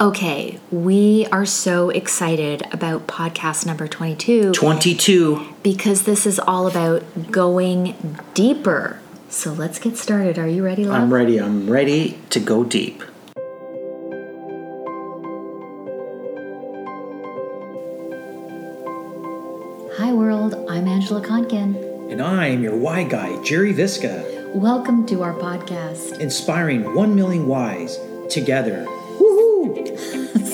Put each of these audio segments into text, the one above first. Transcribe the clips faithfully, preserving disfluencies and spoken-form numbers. Okay, we are so excited about podcast number twenty-two. twenty-two. Because this is all about going deeper. So let's get started. Are you ready, love? I'm ready. I'm ready to go deep. Hi, world. I'm Angela Konkin. And I'm your Why Guy, Jerry Visca. Welcome to our podcast, Inspiring one million Whys. Together.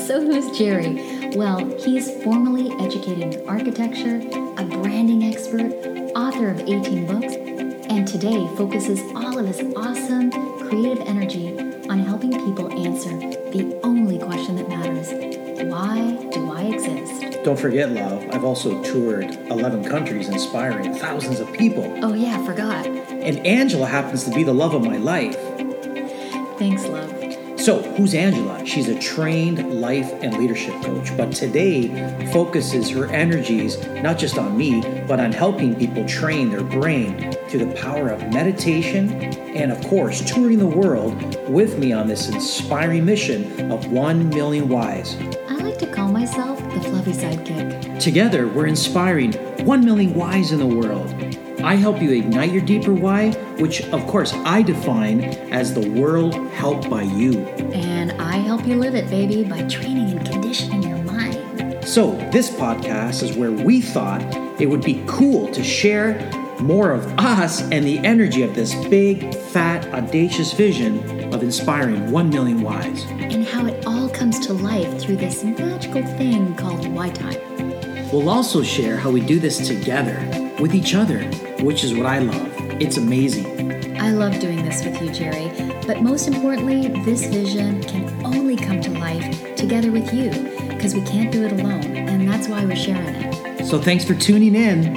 So who's Jerry? Well, he's formerly educated in architecture, a branding expert, author of eighteen books, and today focuses all of his awesome creative energy on helping people answer the only question that matters. Why do I exist? Don't forget, love, I've also toured eleven countries inspiring thousands of people. Oh yeah, I forgot. And Angela happens to be the love of my life. Thanks, love. So, who's Angela? She's a trained life and leadership coach, but today focuses her energies not just on me, but on helping people train their brain through the power of meditation and, of course, touring the world with me on this inspiring mission of one million Whys. I like to call myself the fluffy sidekick. Together, we're inspiring one million Whys in the world. I help you ignite your deeper why, which of course I define as the world helped by you. And I help you live it, baby, by training and conditioning your mind. So this podcast is where we thought it would be cool to share more of us and the energy of this big, fat, audacious vision of inspiring one million Whys. And how it all comes to life through this magical thing called Y-Time. We'll also share how we do this together with each other, which is what I love. It's amazing. I love doing this with you, Jerry. But most importantly, this vision can only come to life together with you because we can't do it alone. And that's why we're sharing it. So thanks for tuning in.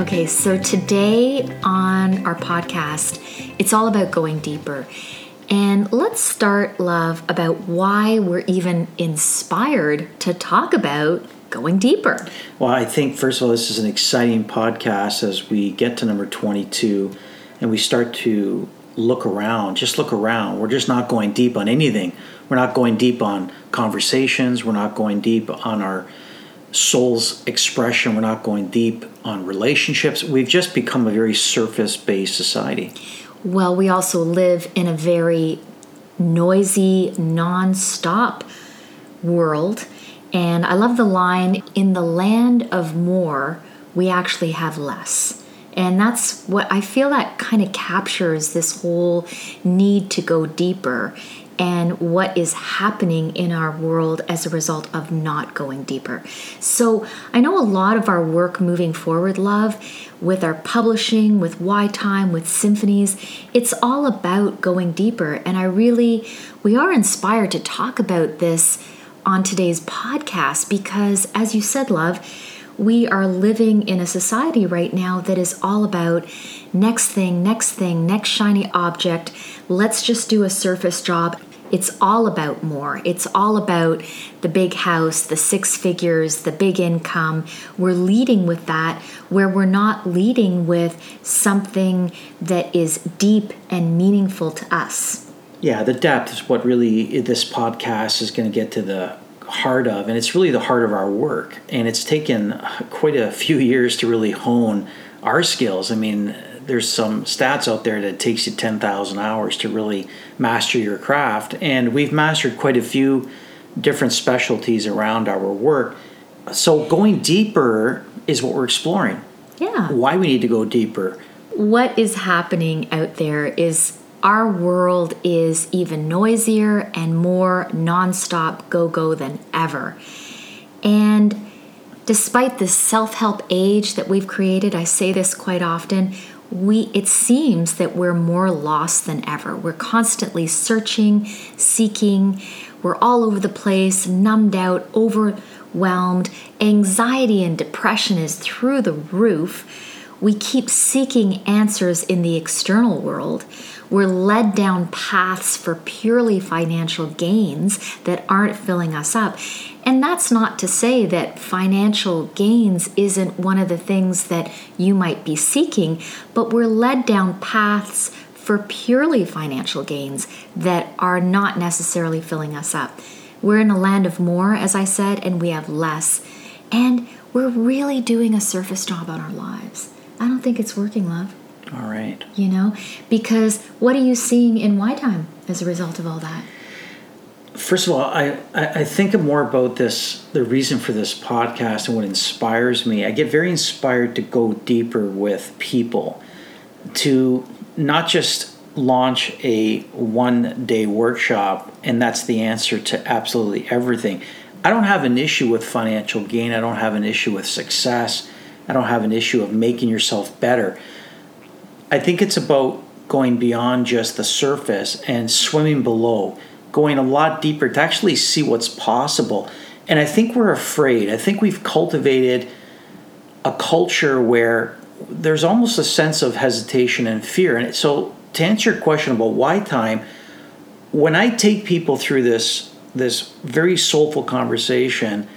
Okay, so today on our podcast, it's all about going deeper. And let's start, love, about why we're even inspired to talk about going deeper. Well, I think, first of all, this is an exciting podcast as we get to number twenty-two and we start to look around, just look around. We're just not going deep on anything. We're not going deep on conversations. We're not going deep on our soul's expression. We're not going deep on relationships. We've just become a very surface-based society. Well, we also live in a very noisy, non-stop world. And I love the line, in the land of more, we actually have less. And that's what I feel that kind of captures this whole need to go deeper and what is happening in our world as a result of not going deeper. So I know a lot of our work moving forward, love, with our publishing, with Y Time, with Symphonies, it's all about going deeper. And I really, we are inspired to talk about this on today's podcast because, as you said, love, we are living in a society right now that is all about next thing, next thing, next shiny object. Let's just do a surface job. It's all about more. It's all about the big house, the six figures, the big income. We're leading with that where we're not leading with something that is deep and meaningful to us. Yeah, the depth is what really this podcast is going to get to the heart of, and it's really the heart of our work. And it's taken quite a few years to really hone our skills. I mean, there's some stats out there that it takes you ten thousand hours to really master your craft. And we've mastered quite a few different specialties around our work. So going deeper is what we're exploring. Yeah. Why we need to go deeper. What is happening out there is our world is even noisier and more nonstop go-go than ever. And despite the self-help age that we've created, I say this quite often, we it seems that we're more lost than ever. We're constantly searching, seeking, we're all over the place, numbed out, overwhelmed. Anxiety and depression is through the roof. We keep seeking answers in the external world. We're led down paths for purely financial gains that aren't filling us up. And that's not to say that financial gains isn't one of the things that you might be seeking, but we're led down paths for purely financial gains that are not necessarily filling us up. We're in a land of more, as I said, and we have less. And we're really doing a surface job on our lives. I don't think it's working, love. All right. You know, because what are you seeing in Y-Time as a result of all that? First of all, I, I think more about this, the reason for this podcast and what inspires me. I get very inspired to go deeper with people, to not just launch a one-day workshop, and that's the answer to absolutely everything. I don't have an issue with financial gain. I don't have an issue with success. I don't have an issue of making yourself better. I think it's about going beyond just the surface and swimming below, going a lot deeper to actually see what's possible. And I think we're afraid. I think we've cultivated a culture where there's almost a sense of hesitation and fear. And so to answer your question about why time, when I take people through this, this very soulful conversation,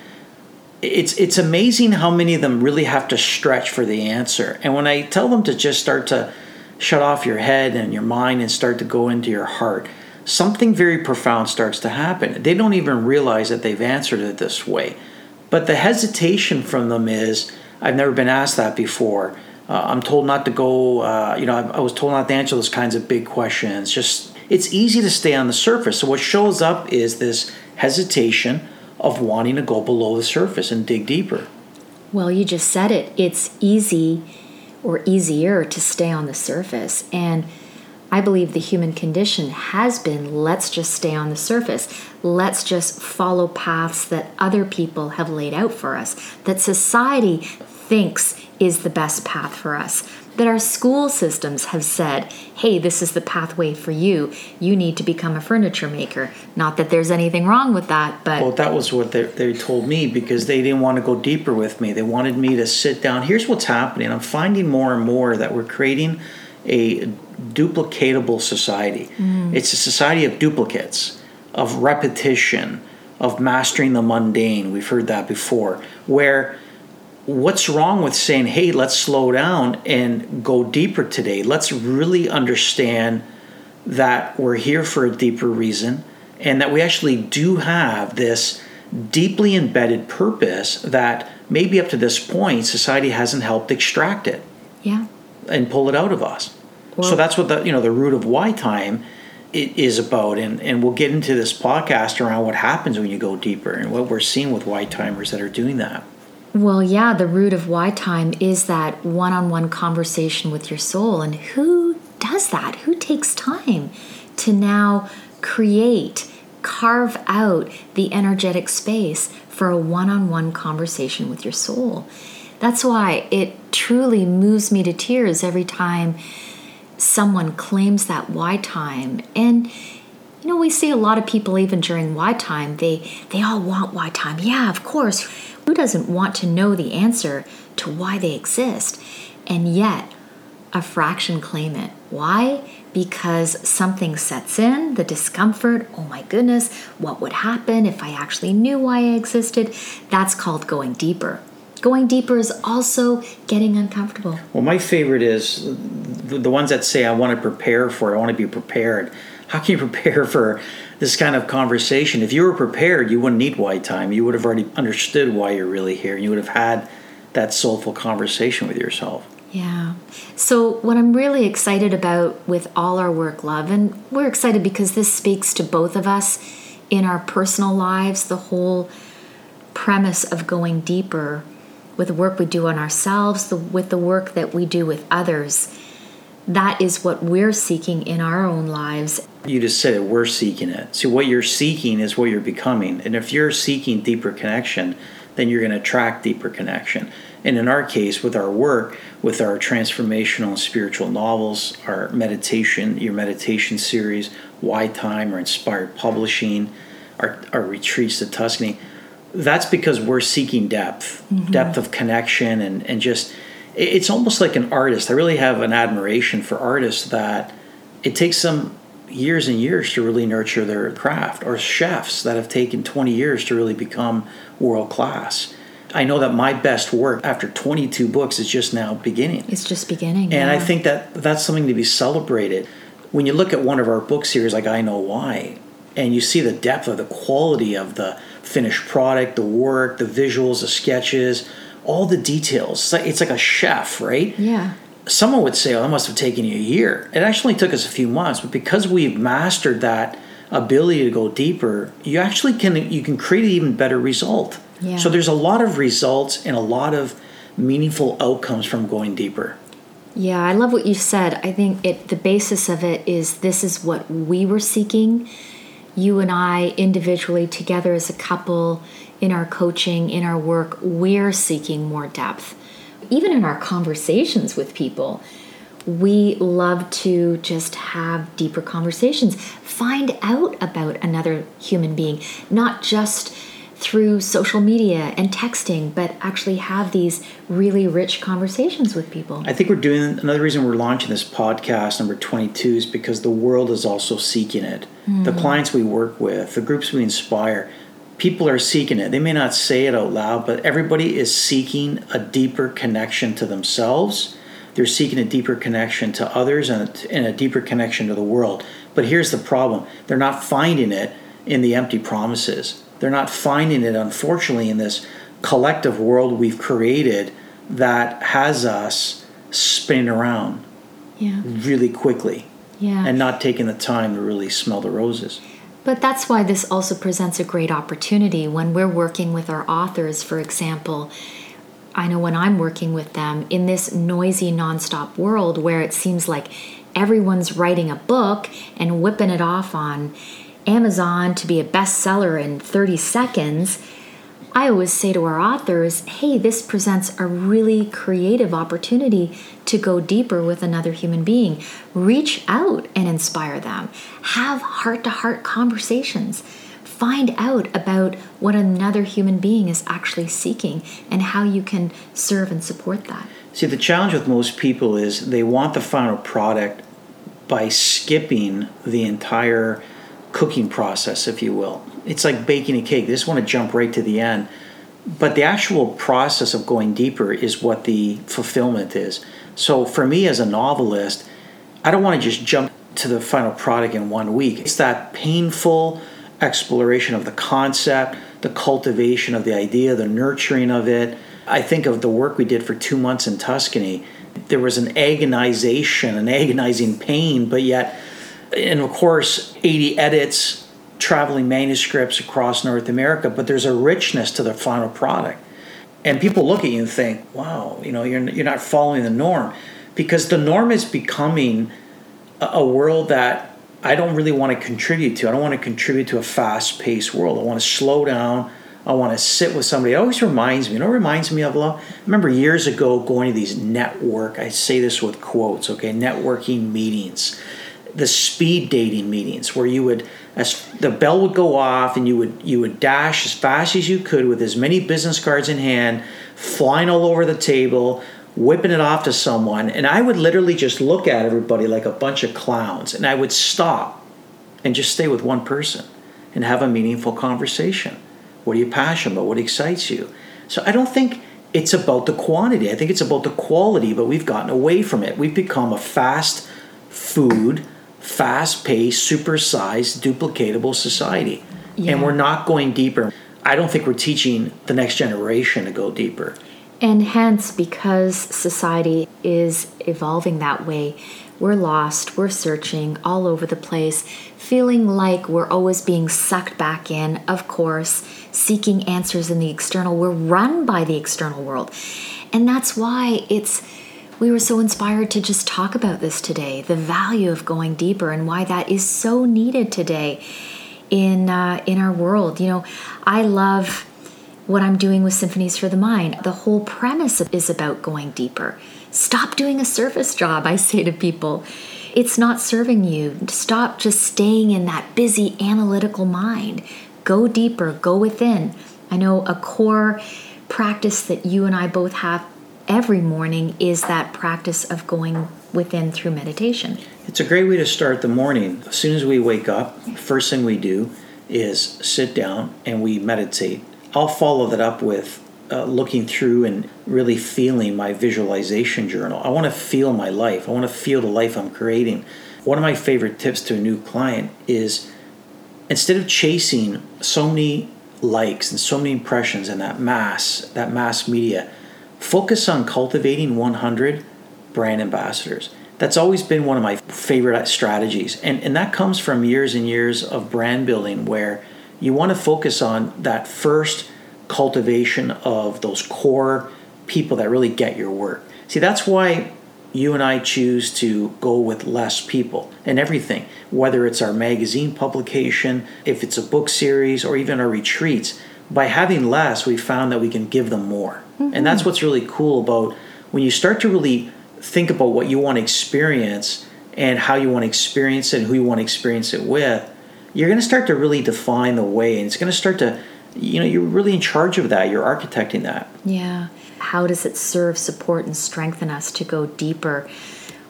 it's, it's amazing how many of them really have to stretch for the answer. And when I tell them to just start to shut off your head and your mind and start to go into your heart, something very profound starts to happen. They don't even realize that they've answered it this way. But the hesitation from them is, I've never been asked that before. Uh, I'm told not to go, uh, you know, I, I was told not to answer those kinds of big questions. Just, it's easy to stay on the surface. So what shows up is this hesitation of wanting to go below the surface and dig deeper. Well, you just said it. It's easy or easier to stay on the surface. And I believe the human condition has been, let's just stay on the surface. Let's just follow paths that other people have laid out for us, that society thinks is the best path for us, that our school systems have said, hey, this is the pathway for you. You need to become a furniture maker. Not that there's anything wrong with that, but... Well, that was what they, they told me because they didn't want to go deeper with me. They wanted me to sit down. Here's what's happening. I'm finding more and more that we're creating a duplicatable society. Mm. It's a society of duplicates, of repetition, of mastering the mundane. We've heard that before. Where what's wrong with saying, hey, let's slow down and go deeper today. Let's really understand that we're here for a deeper reason and that we actually do have this deeply embedded purpose that maybe up to this point society hasn't helped extract it. Yeah. And pull it out of us. Well, so that's what the you know the root of why time it is about, and and we'll get into this podcast around what happens when you go deeper and what we're seeing with why timers that are doing that. Well, yeah, the root of why time is that one-on-one conversation with your soul, and who does that? Who takes time to now create, carve out the energetic space for a one-on-one conversation with your soul? That's why it truly moves me to tears every time someone claims that why time. And, you know, we see a lot of people even during why time, they, they all want why time. Yeah, of course. Who doesn't want to know the answer to why they exist? And yet, a fraction claim it. Why? Because something sets in, the discomfort, oh my goodness, what would happen if I actually knew why I existed? That's called going deeper. Going deeper is also getting uncomfortable. Well, my favorite is the ones that say, I want to prepare for it. I want to be prepared. How can you prepare for this kind of conversation? If you were prepared, you wouldn't need why time. You would have already understood why you're really here. You would have had that soulful conversation with yourself. Yeah. So what I'm really excited about with all our work, love, and we're excited because this speaks to both of us in our personal lives, the whole premise of going deeper with the work we do on ourselves, the, with the work that we do with others. That is what we're seeking in our own lives. You just said it, we're seeking it. So what you're seeking is what you're becoming. And if you're seeking deeper connection, then you're going to attract deeper connection. And in our case, with our work, with our transformational and spiritual novels, our meditation, your meditation series, Why Time, or Inspired Publishing, our, our retreats to Tuscany, that's because we're seeking depth, mm-hmm. depth of connection, and, and just, it's almost like an artist. I really have an admiration for artists that it takes them years and years to really nurture their craft, or chefs that have taken twenty years to really become world class. I know that my best work after twenty-two books is just now beginning. It's just beginning. And yeah. I think that that's something to be celebrated. When you look at one of our book series like I Know Why, and you see the depth of the quality of the finished product, the work, the visuals, the sketches, all the details. It's like a chef, right? Yeah. Someone would say, oh, that must have taken you a year. It actually took us a few months, but because we've mastered that ability to go deeper, you actually can you can create an even better result. Yeah. So there's a lot of results and a lot of meaningful outcomes from going deeper. Yeah, I love what you said. I think it the basis of it is this is what we were seeking, you and I individually, together as a couple, in our coaching, in our work, we're seeking more depth. Even in our conversations with people, we love to just have deeper conversations, find out about another human being, not just through social media and texting, but actually have these really rich conversations with people. I think we're doing, another reason we're launching this podcast, number twenty-two, is because the world is also seeking it. Mm. The clients we work with, the groups we inspire, people are seeking it. They may not say it out loud, but everybody is seeking a deeper connection to themselves. They're seeking a deeper connection to others and a, and a deeper connection to the world. But here's the problem. They're not finding it in the empty promises. They're not finding it, unfortunately, in this collective world we've created that has us spinning around yeah. really quickly yeah. and not taking the time to really smell the roses. But that's why this also presents a great opportunity when we're working with our authors, for example. I know when I'm working with them in this noisy, nonstop world where it seems like everyone's writing a book and whipping it off on Amazon to be a bestseller in thirty seconds, I always say to our authors, hey, this presents a really creative opportunity to go deeper with another human being. Reach out and inspire them. Have heart-to-heart conversations. Find out about what another human being is actually seeking and how you can serve and support that. See, the challenge with most people is they want the final product by skipping the entire cooking process, if you will. It's like baking a cake. They just want to jump right to the end. But the actual process of going deeper is what the fulfillment is. So for me as a novelist, I don't want to just jump to the final product in one week. It's that painful exploration of the concept, the cultivation of the idea, the nurturing of it. I think of the work we did for two months in Tuscany. There was an agonization, an agonizing pain, but yet... And of course, eighty edits, traveling manuscripts across North America, but there's a richness to the final product. And people look at you and think, wow, you know, you're you're not following the norm. Because the norm is becoming a, a world that I don't really want to contribute to. I don't want to contribute to a fast-paced world. I want to slow down. I want to sit with somebody. It always reminds me, you know what it reminds me of, love? I remember years ago going to these network, I say this with quotes, okay, networking meetings. The speed dating meetings where you would, as the bell would go off and you would you would dash as fast as you could with as many business cards in hand, flying all over the table, whipping it off to someone. And I would literally just look at everybody like a bunch of clowns. And I would stop and just stay with one person and have a meaningful conversation. What are you passionate about? What excites you? So I don't think it's about the quantity. I think it's about the quality, but we've gotten away from it. We've become a fast food, fast-paced, supersized, duplicatable society. Yeah. And we're not going deeper. I don't think we're teaching the next generation to go deeper. And hence, because society is evolving that way, we're lost, we're searching all over the place, feeling like we're always being sucked back in, of course, seeking answers in the external. We're run by the external world. And that's why it's We were so inspired to just talk about this today, the value of going deeper and why that is so needed today in uh, in our world. You know, I love what I'm doing with Symphonies for the Mind. The whole premise is about going deeper. Stop doing a surface job, I say to people. It's not serving you. Stop just staying in that busy analytical mind. Go deeper. Go within. I know a core practice that you and I both have every morning is that practice of going within through meditation. It's It's a great way to start the morning. As soon as we wake up, first thing we do is sit down and we meditate. I'll follow that up with uh, looking through and really feeling my visualization journal. I want to feel my life. I want to feel the life I'm creating. One of my favorite tips to a new client is instead of chasing so many likes and so many impressions and that mass, that mass media, focus on cultivating one hundred brand ambassadors. That's always been one of my favorite strategies. And, and that comes from years and years of brand building where you want to focus on that first cultivation of those core people that really get your work. See, that's why you and I choose to go with less people in everything, whether it's our magazine publication, if it's a book series, or even our retreats. By having less, we found that we can give them more. Mm-hmm. And that's what's really cool about when you start to really think about what you want to experience and how you want to experience it and who you want to experience it with, you're going to start to really define the way. And it's going to start to, you know, you're really in charge of that. You're architecting that. Yeah. How does it serve, support, and strengthen us to go deeper?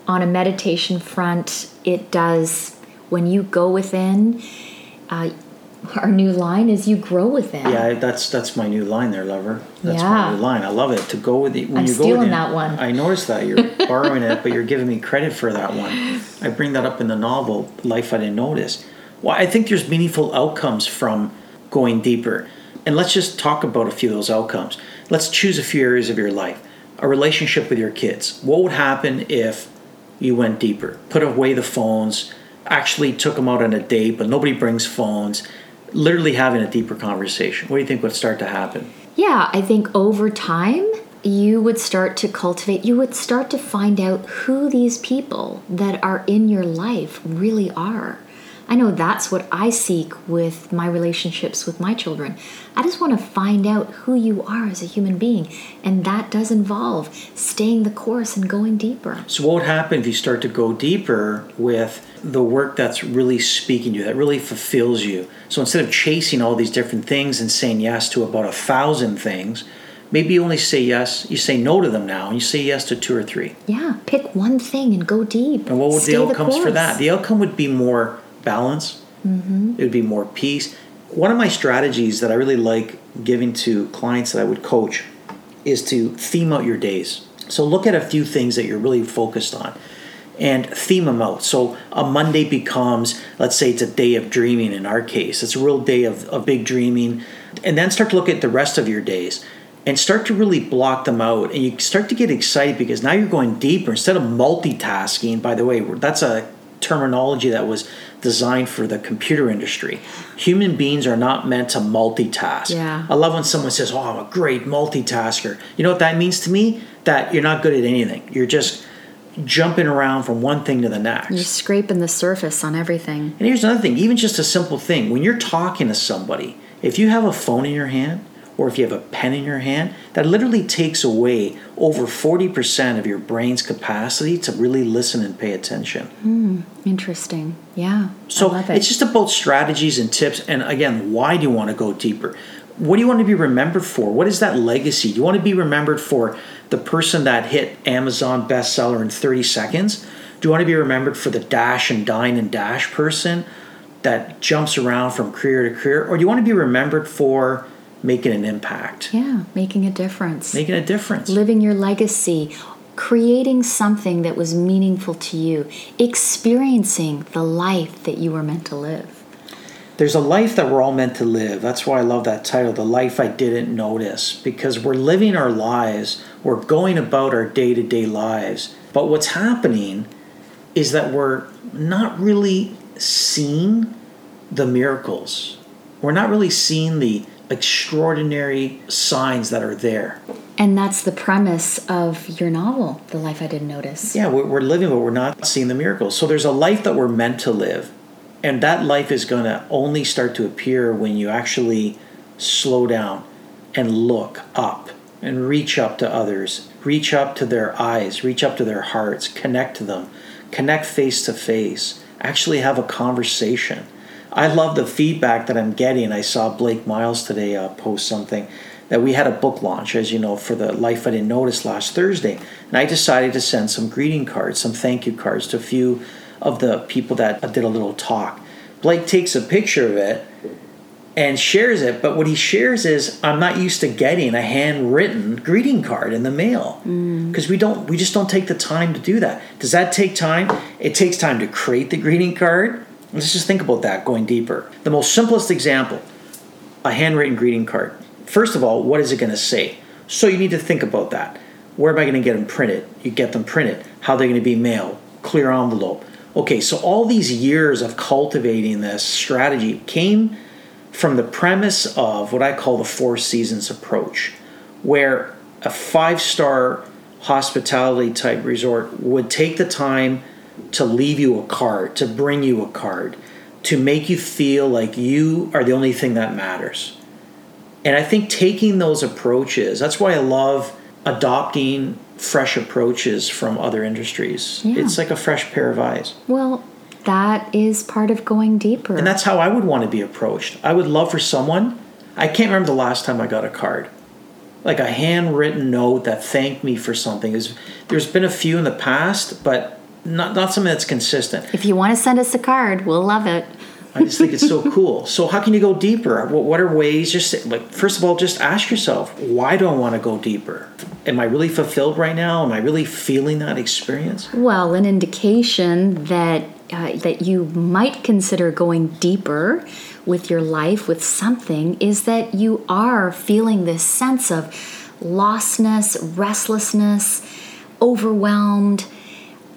On a meditation front, it does. When you go within, uh, our new line is you grow within. Yeah, that's that's my new line there, lover. That's yeah. my new line. I love it. To go with it. When I'm you stealing go within, that one. I noticed that. You're borrowing it, but you're giving me credit for that one. I bring that up in the novel, Life I Didn't Notice. Well, I think there's meaningful outcomes from going deeper. And let's just talk about a few of those outcomes. Let's choose a few areas of your life. A relationship with your kids. What would happen if you went deeper? Put away the phones. Actually took them out on a date, but nobody brings phones. Literally having a deeper conversation. What do you think would start to happen? Yeah, I think over time, you would start to cultivate, you would start to find out who these people that are in your life really are. I know that's what I seek with my relationships with my children. I just want to find out who you are as a human being. And that does involve staying the course and going deeper. So what would happen if you start to go deeper with the work that's really speaking to you, that really fulfills you? So instead of chasing all these different things and saying yes to about a thousand things, maybe you only say yes, you say no to them now, and you say yes to two or three. Yeah, pick one thing and go deep. And what would the outcomes for that? The outcome would be more balance. Mm-hmm. It would be more peace. One of my strategies that I really like giving to clients that I would coach is to theme out your days. So look at a few things that you're really focused on and theme them out. So a Monday becomes, let's say it's a day of dreaming in our case. It's a real day of, of big dreaming. And then start to look at the rest of your days and start to really block them out. And you start to get excited because now you're going deeper. Instead of multitasking, by the way, that's a terminology that was designed for the computer industry. Human beings are not meant to multitask. Yeah. I love when someone says, oh, I'm a great multitasker. You know what that means to me? That you're not good at anything. You're just jumping around from one thing to the next. You're scraping the surface on everything. And here's another thing, even just a simple thing. When you're talking to somebody, if you have a phone in your hand or if you have a pen in your hand, that literally takes away over forty percent of your brain's capacity to really listen and pay attention. Mm, interesting. Yeah. So I love it. It's just about strategies and tips. And again, why do you want to go deeper? What do you want to be remembered for? What is that legacy? Do you want to be remembered for the person that hit Amazon bestseller in thirty seconds? Do you want to be remembered for the dash and dine and dash person that jumps around from career to career? Or do you want to be remembered for making an impact? Yeah, making a difference. Making a difference. Living your legacy. Creating something that was meaningful to you. Experiencing the life that you were meant to live. There's a life that we're all meant to live. That's why I love that title, The Life I Didn't Notice, because we're living our lives, we're going about our day-to-day lives, but what's happening is that we're not really seeing the miracles. We're not really seeing the extraordinary signs that are there. And that's the premise of your novel, The Life I Didn't Notice. Yeah, we're living, but we're not seeing the miracles. So there's a life that we're meant to live. And that life is going to only start to appear when you actually slow down and look up and reach up to others, reach up to their eyes, reach up to their hearts, connect to them, connect face to face, actually have a conversation. I love the feedback that I'm getting. I saw Blake Miles today uh, post something that we had a book launch, as you know, for The Life I Didn't Notice last Thursday. And I decided to send some greeting cards, some thank you cards to a few of the people that did a little talk. Blake takes a picture of it and shares it, but what he shares is, I'm not used to getting a handwritten greeting card in the mail because mm. we don't, we just don't take the time to do that. Does that take time? It takes time to create the greeting card. Let's just think about that going deeper. The most simplest example, a handwritten greeting card. First of all, what is it going to say? So you need to think about that. Where am I going to get them printed? You get them printed. How are they going to be mailed? Clear envelope. Okay, so all these years of cultivating this strategy came from the premise of what I call the four seasons approach, where a five-star hospitality type resort would take the time to leave you a card, to bring you a card, to make you feel like you are the only thing that matters. And I think taking those approaches, that's why I love adopting fresh approaches from other industries. Yeah. It's like a fresh pair of eyes. Well, that is part of going deeper. And that's how I would want to be approached. I would love for someone, I can't remember the last time I got a card, like a handwritten note that thanked me for something. There's been a few in the past, but not, not something that's consistent. If you want to send us a card, we'll love it. I just think it's so cool. So how can you go deeper? What are ways? Just like, first of all, just ask yourself, why do I want to go deeper? Am I really fulfilled right now? Am I really feeling that experience? Well, an indication that uh, that you might consider going deeper with your life, with something, is that you are feeling this sense of lostness, restlessness, overwhelmed,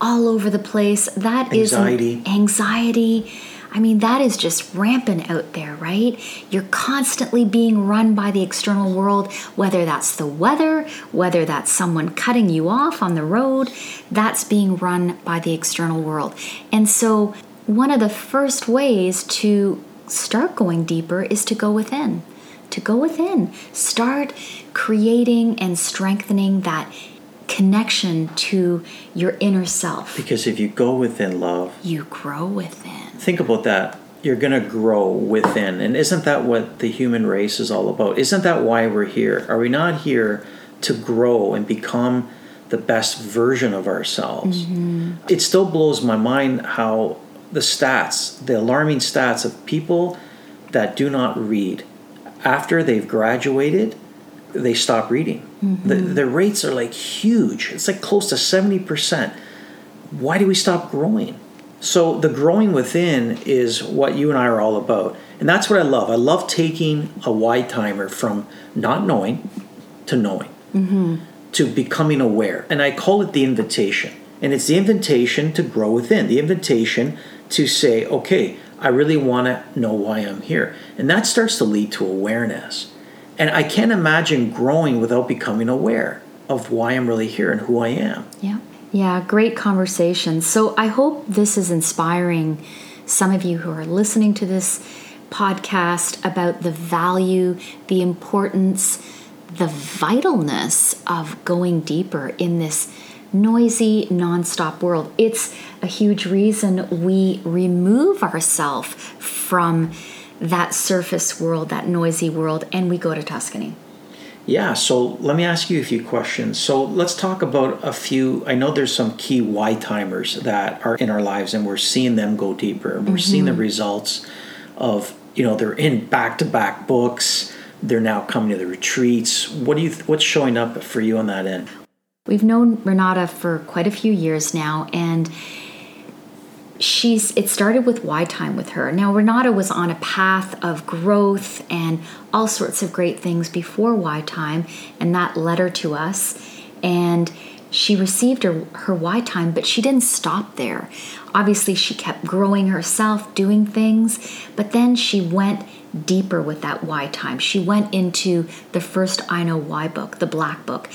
all over the place. That is anxiety. Anxiety. I mean, that is just rampant out there, right? You're constantly being run by the external world, whether that's the weather, whether that's someone cutting you off on the road, that's being run by the external world. And so one of the first ways to start going deeper is to go within, to go within. Start creating and strengthening that connection to your inner self. Because if you go within, love, you grow within. Think about that. You're going to grow within. And isn't that what the human race is all about? Isn't that why we're here? Are we not here to grow and become the best version of ourselves? Mm-hmm. It still blows my mind how the stats, the alarming stats of people that do not read, after they've graduated, they stop reading. Mm-hmm. The, the rates are like huge. It's like close to seventy percent. Why do we stop growing? So the growing within is what you and I are all about. And that's what I love. I love taking a Y-timer from not knowing to knowing, mm-hmm. to becoming aware. And I call it the invitation. And it's the invitation to grow within, the invitation to say, okay, I really want to know why I'm here. And that starts to lead to awareness. And I can't imagine growing without becoming aware of why I'm really here and who I am. Yeah. Yeah, great conversation. So I hope this is inspiring some of you who are listening to this podcast about the value, the importance, the vitalness of going deeper in this noisy, nonstop world. It's a huge reason we remove ourselves from that surface world, that noisy world, and we go to Tuscany. Yeah, so let me ask you a few questions. So let's talk about a few. I know there's some key Y-timers that are in our lives, and we're seeing them go deeper. We're mm-hmm. seeing the results of, you know, they're in back-to-back books. They're now coming to the retreats. What do you? What's showing up for you on that end? We've known Renata for quite a few years now, and She's. It started with Y-Time with her. Now, Renata was on a path of growth and all sorts of great things before Y-Time, and that led her to us. And she received her, her Y-Time, but she didn't stop there. Obviously, she kept growing herself, doing things, but then she went deeper with that Y-Time. She went into the first I Know Why book, the Black Book.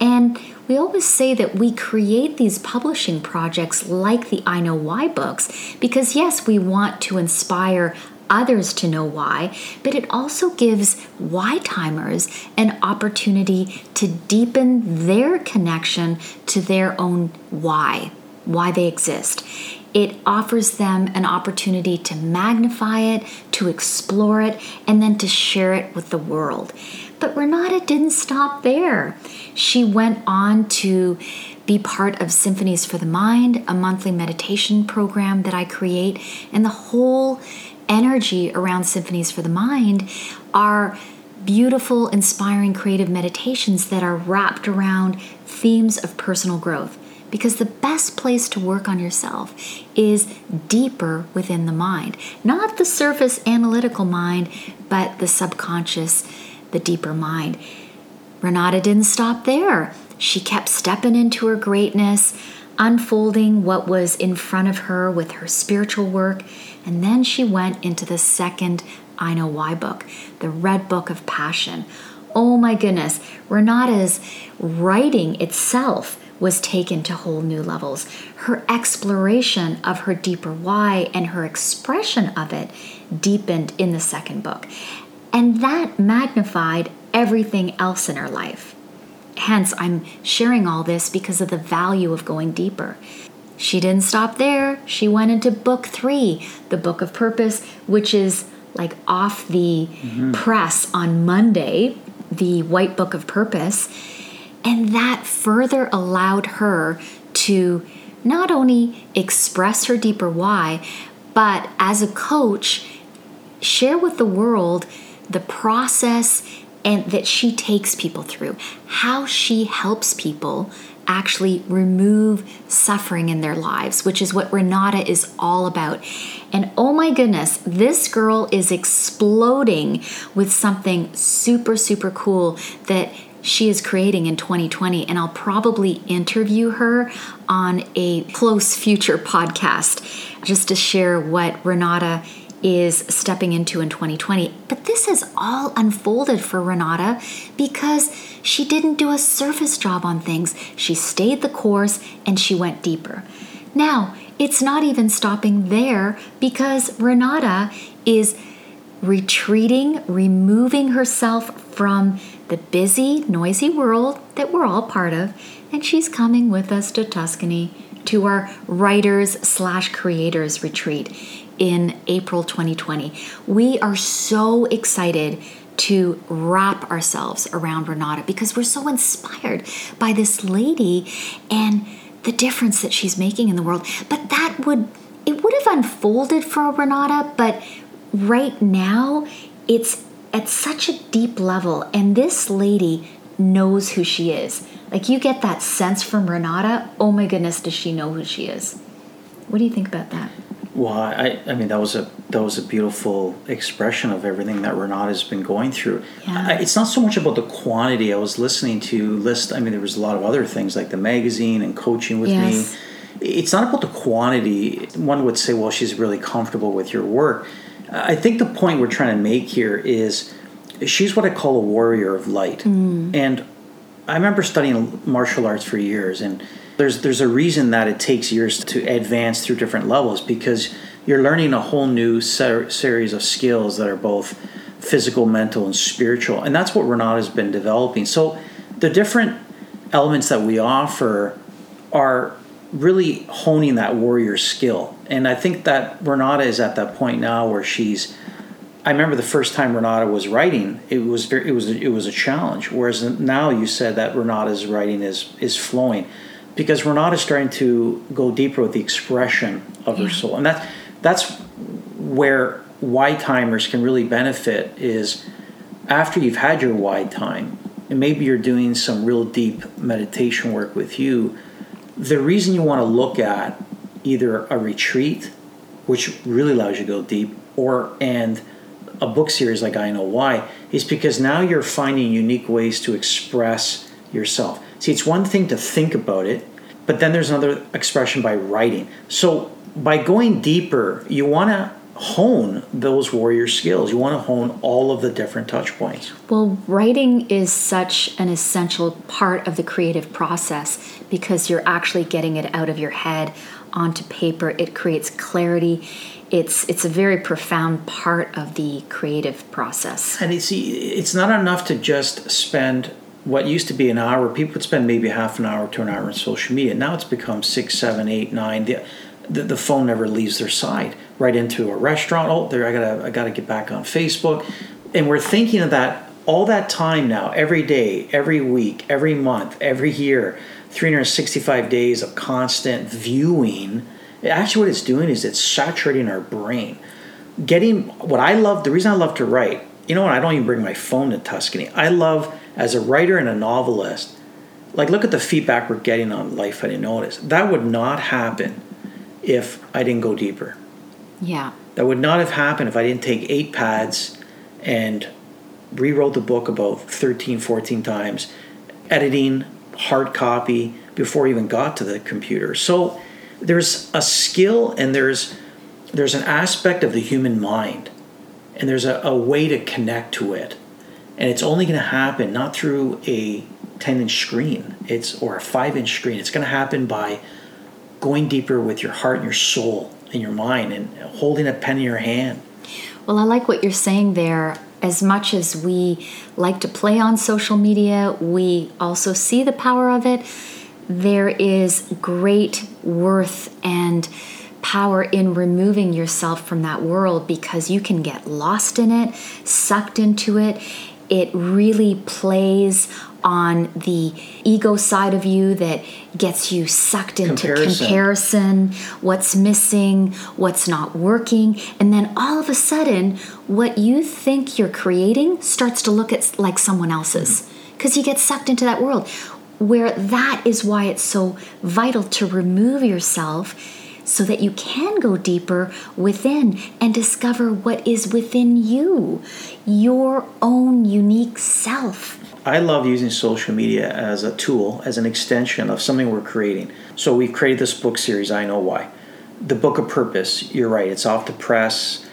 And we always say that we create these publishing projects like the I Know Why books because, yes, we want to inspire others to know why, but it also gives Y-timers an opportunity to deepen their connection to their own why, why they exist. It offers them an opportunity to magnify it, to explore it, and then to share it with the world. But Renata didn't stop there. She went on to be part of Symphonies for the Mind, a monthly meditation program that I create. And the whole energy around Symphonies for the Mind are beautiful, inspiring, creative meditations that are wrapped around themes of personal growth. Because the best place to work on yourself is deeper within the mind. Not the surface analytical mind, but the subconscious, the deeper mind. Renata didn't stop there. She kept stepping into her greatness, unfolding what was in front of her with her spiritual work. And then she went into the second I Know Why book, the Red Book of Passion. Oh my goodness, Renata's writing itself was taken to whole new levels. Her exploration of her deeper why and her expression of it deepened in the second book. And that magnified everything else in her life. Hence, I'm sharing all this because of the value of going deeper. She didn't stop there. She went into book three, the Book of Purpose, which is like off the mm-hmm. press on Monday, the White Book of Purpose. And that further allowed her to not only express her deeper why, but as a coach, share with the world the process and that she takes people through, how she helps people actually remove suffering in their lives, which is what Renata is all about. And oh my goodness, this girl is exploding with something super, super cool that she is creating in twenty twenty, and I'll probably interview her on a close future podcast just to share what Renata is stepping into in twenty twenty. But this has all unfolded for Renata because she didn't do a surface job on things. She stayed the course and she went deeper. Now, it's not even stopping there because Renata is retreating, removing herself from the busy, noisy world that we're all part of, and she's coming with us to Tuscany to our writers slash creators retreat in April twenty twenty. We are so excited to wrap ourselves around Renata because we're so inspired by this lady and the difference that she's making in the world. But that would, it would have unfolded for Renata, but right now it's at such a deep level, and this lady knows who she is. Like, you get that sense from Renata. Oh my goodness, does she know who she is? What do you think about that? Well, I, I mean, that was a that was a beautiful expression of everything that Renata's been going through. Yeah. I, it's not so much about the quantity. I was listening to list. I mean, there was a lot of other things like the magazine and coaching with yes. me. It's not about the quantity. One would say, well, she's really comfortable with your work. I think the point we're trying to make here is she's what I call a warrior of light. Mm. And I remember studying martial arts for years, and there's there's a reason that it takes years to advance through different levels, because you're learning a whole new ser- series of skills that are both physical, mental, and spiritual. And that's what Renata's been developing. So the different elements that we offer are really honing that warrior skill. And I think that Renata is at that point now where she's, I remember the first time Renata was writing, it was very, it was it was a challenge. Whereas now you said that Renata's writing is is flowing because Renata's starting to go deeper with the expression of yeah. her soul. And that's that's where Y-timers can really benefit, is after you've had your Y-time and maybe you're doing some real deep meditation work with you, the reason you want to look at either a retreat, which really allows you to go deep, or and a book series like I Know Why, is because now you're finding unique ways to express yourself. See, it's one thing to think about it, but then there's another expression by writing. So by going deeper, you want to hone those warrior skills. You want to hone all of the different touch points. Well, writing is such an essential part of the creative process because you're actually getting it out of your head onto paper. It creates clarity. It's it's a very profound part of the creative process. And you see, it's not enough to just spend what used to be an hour. People would spend maybe half an hour to an hour on social media. Now it's become six, seven, eight, nine. The, the, the phone never leaves their side. Right into a restaurant. Oh, there! I gotta I gotta get back on Facebook. And we're thinking of that all that time now, every day, every week, every month, every year, three hundred sixty-five days of constant viewing, actually what it's doing is it's saturating our brain. Getting what I love, the reason I love to write, you know what, I don't even bring my phone to Tuscany. I love, as a writer and a novelist, like look at the feedback we're getting on Life I Didn't Notice. That would not happen if I didn't go deeper. Yeah. That would not have happened if I didn't take eight pads and rewrote the book about thirteen, fourteen times, editing, hard copy, before I even got to the computer. So there's a skill and there's there's an aspect of the human mind, and there's a, a way to connect to it. And it's only going to happen not through a ten-inch screen it's or a five-inch screen. It's going to happen by going deeper with your heart and your soul and your mind and holding a pen in your hand. Well, I like what you're saying there. As much as we like to play on social media, we also see the power of it. There is great worth and power in removing yourself from that world, because you can get lost in it, sucked into it. It really plays on the ego side of you that gets you sucked into comparison. comparison, what's missing, what's not working. And then all of a sudden, what you think you're creating starts to look at like someone else's, because mm-hmm. you get sucked into that world, where that is why it's so vital to remove yourself so that you can go deeper within and discover what is within you, your own unique self. I love using social media as a tool, as an extension of something we're creating. So we've created this book series, I Know Why. The Book of Purpose, you're right, it's off the press.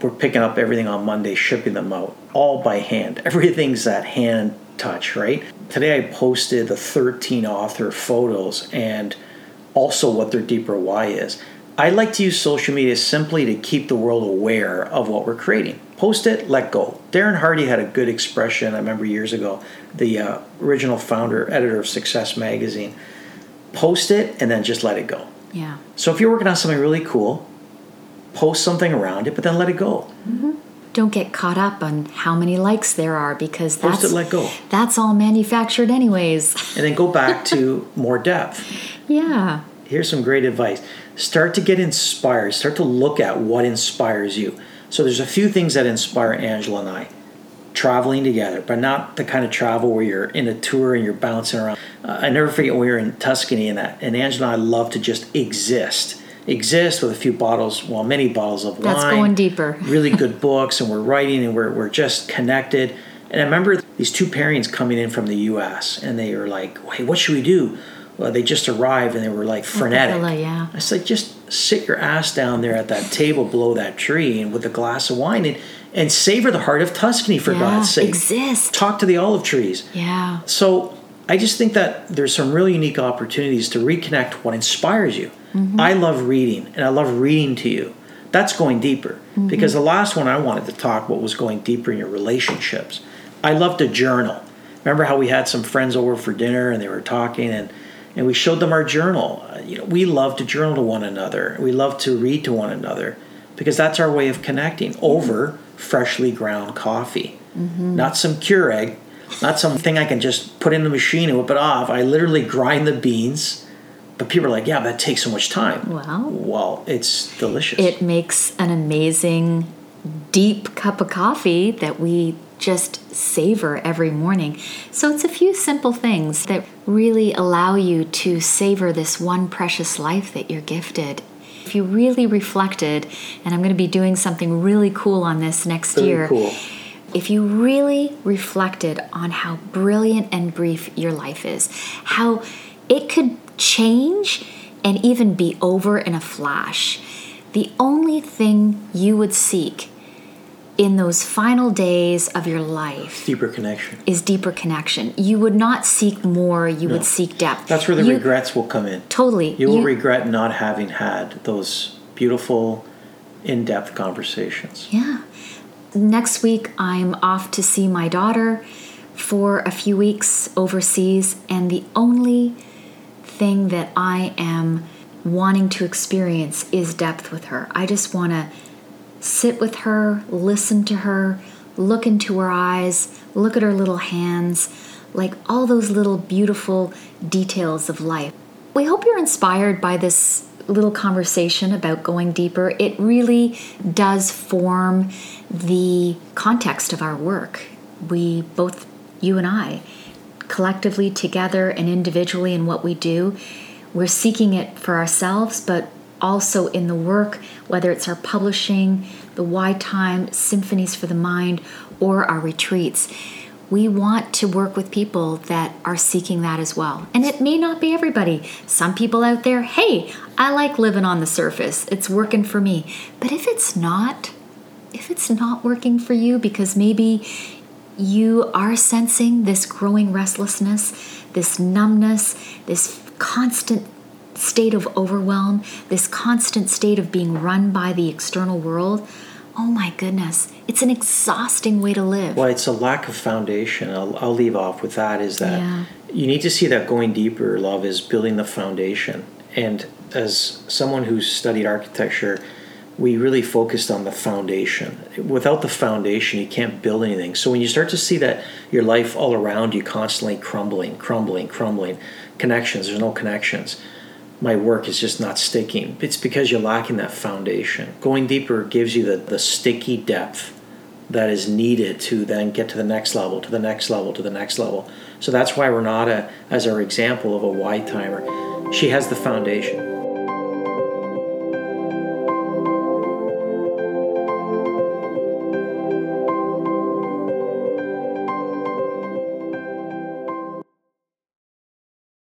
We're picking up everything on Monday, shipping them out, all by hand. Everything's that hand touch, right? Today I posted the thirteen author photos and also what their deeper why is. I like to use social media simply to keep the world aware of what we're creating. Post it, let go. Darren Hardy had a good expression I remember years ago, the uh, original founder, editor of Success Magazine. Post it and then just let it go. Yeah. So if you're working on something really cool, post something around it, but then let it go. Mm-hmm. Don't get caught up on how many likes there are, because that's, post it, let go. That's all manufactured anyways. And then go back to more depth. Yeah. Here's some great advice. Start to get inspired. Start to look at what inspires you. So there's a few things that inspire Angela and I. Traveling together, but not the kind of travel where you're in a tour and you're bouncing around. Uh, I never forget when we were in Tuscany and that. And Angela and I love to just exist. Exist with a few bottles, well, many bottles of wine. That's going deeper. Really good books, and we're writing and we're we're just connected. And I remember these two pairings coming in from the U S and they were like, hey, what should we do? Well, they just arrived and they were like frenetic. Villa, yeah. I said, just sit your ass down there at that table below that tree and with a glass of wine and, and savor the heart of Tuscany, for yeah, God's sake. Exist. Talk to the olive trees. Yeah. So I just think that there's some really unique opportunities to reconnect what inspires you. Mm-hmm. I love reading and I love reading to you. That's going deeper, mm-hmm. because the last one I wanted to talk about was going deeper in your relationships. I love to journal. Remember how we had some friends over for dinner and they were talking and And we showed them our journal. You know, we love to journal to one another. We love to read to one another, because that's our way of connecting over freshly ground coffee. Mm-hmm. Not some Keurig, not something I can just put in the machine and whip it off. I literally grind the beans. But people are like, yeah, but that takes so much time. Wow. Well, it's delicious. It makes an amazing, deep cup of coffee that we just savor every morning. So it's a few simple things that really allow you to savor this one precious life that you're gifted. If you really reflected, and I'm going to be doing something really cool on this next Very year. Cool. If you really reflected on how brilliant and brief your life is, how it could change and even be over in a flash, the only thing you would seek in those final days of your life deeper connection is deeper connection. You would not seek more. You no. would seek depth. That's where the you, regrets will come in. Totally. You will you, regret not having had those beautiful, in-depth conversations. Yeah. Next week, I'm off to see my daughter for a few weeks overseas. And the only thing that I am wanting to experience is depth with her. I just want to sit with her, listen to her, look into her eyes, look at her little hands, like all those little beautiful details of life. We hope you're inspired by this little conversation about going deeper. It really does form the context of our work. We both, you and I, collectively, together, and individually in what we do, we're seeking it for ourselves, but also in the work, whether it's our publishing, the Y-Time, Symphonies for the Mind, or our retreats. We want to work with people that are seeking that as well. And it may not be everybody. Some people out there, hey, I like living on the surface. It's working for me. But if it's not, if it's not working for you, because maybe you are sensing this growing restlessness, this numbness, this constant state of overwhelm, this constant state of being run by the external world, oh my goodness, it's an exhausting way to live. Well, it's a lack of foundation. I'll, I'll leave off with that, is that yeah. you need to see that going deeper, love, is building the foundation. And as someone who's studied architecture, we really focused on the foundation. Without the foundation, you can't build anything. So when you start to see that your life all around you constantly crumbling, crumbling, crumbling, connections, there's no connections. My work is just not sticking. It's because you're lacking that foundation. Going deeper gives you the, the sticky depth that is needed to then get to the next level, to the next level, to the next level. So that's why Renata, as our example of a Y-timer, she has the foundation.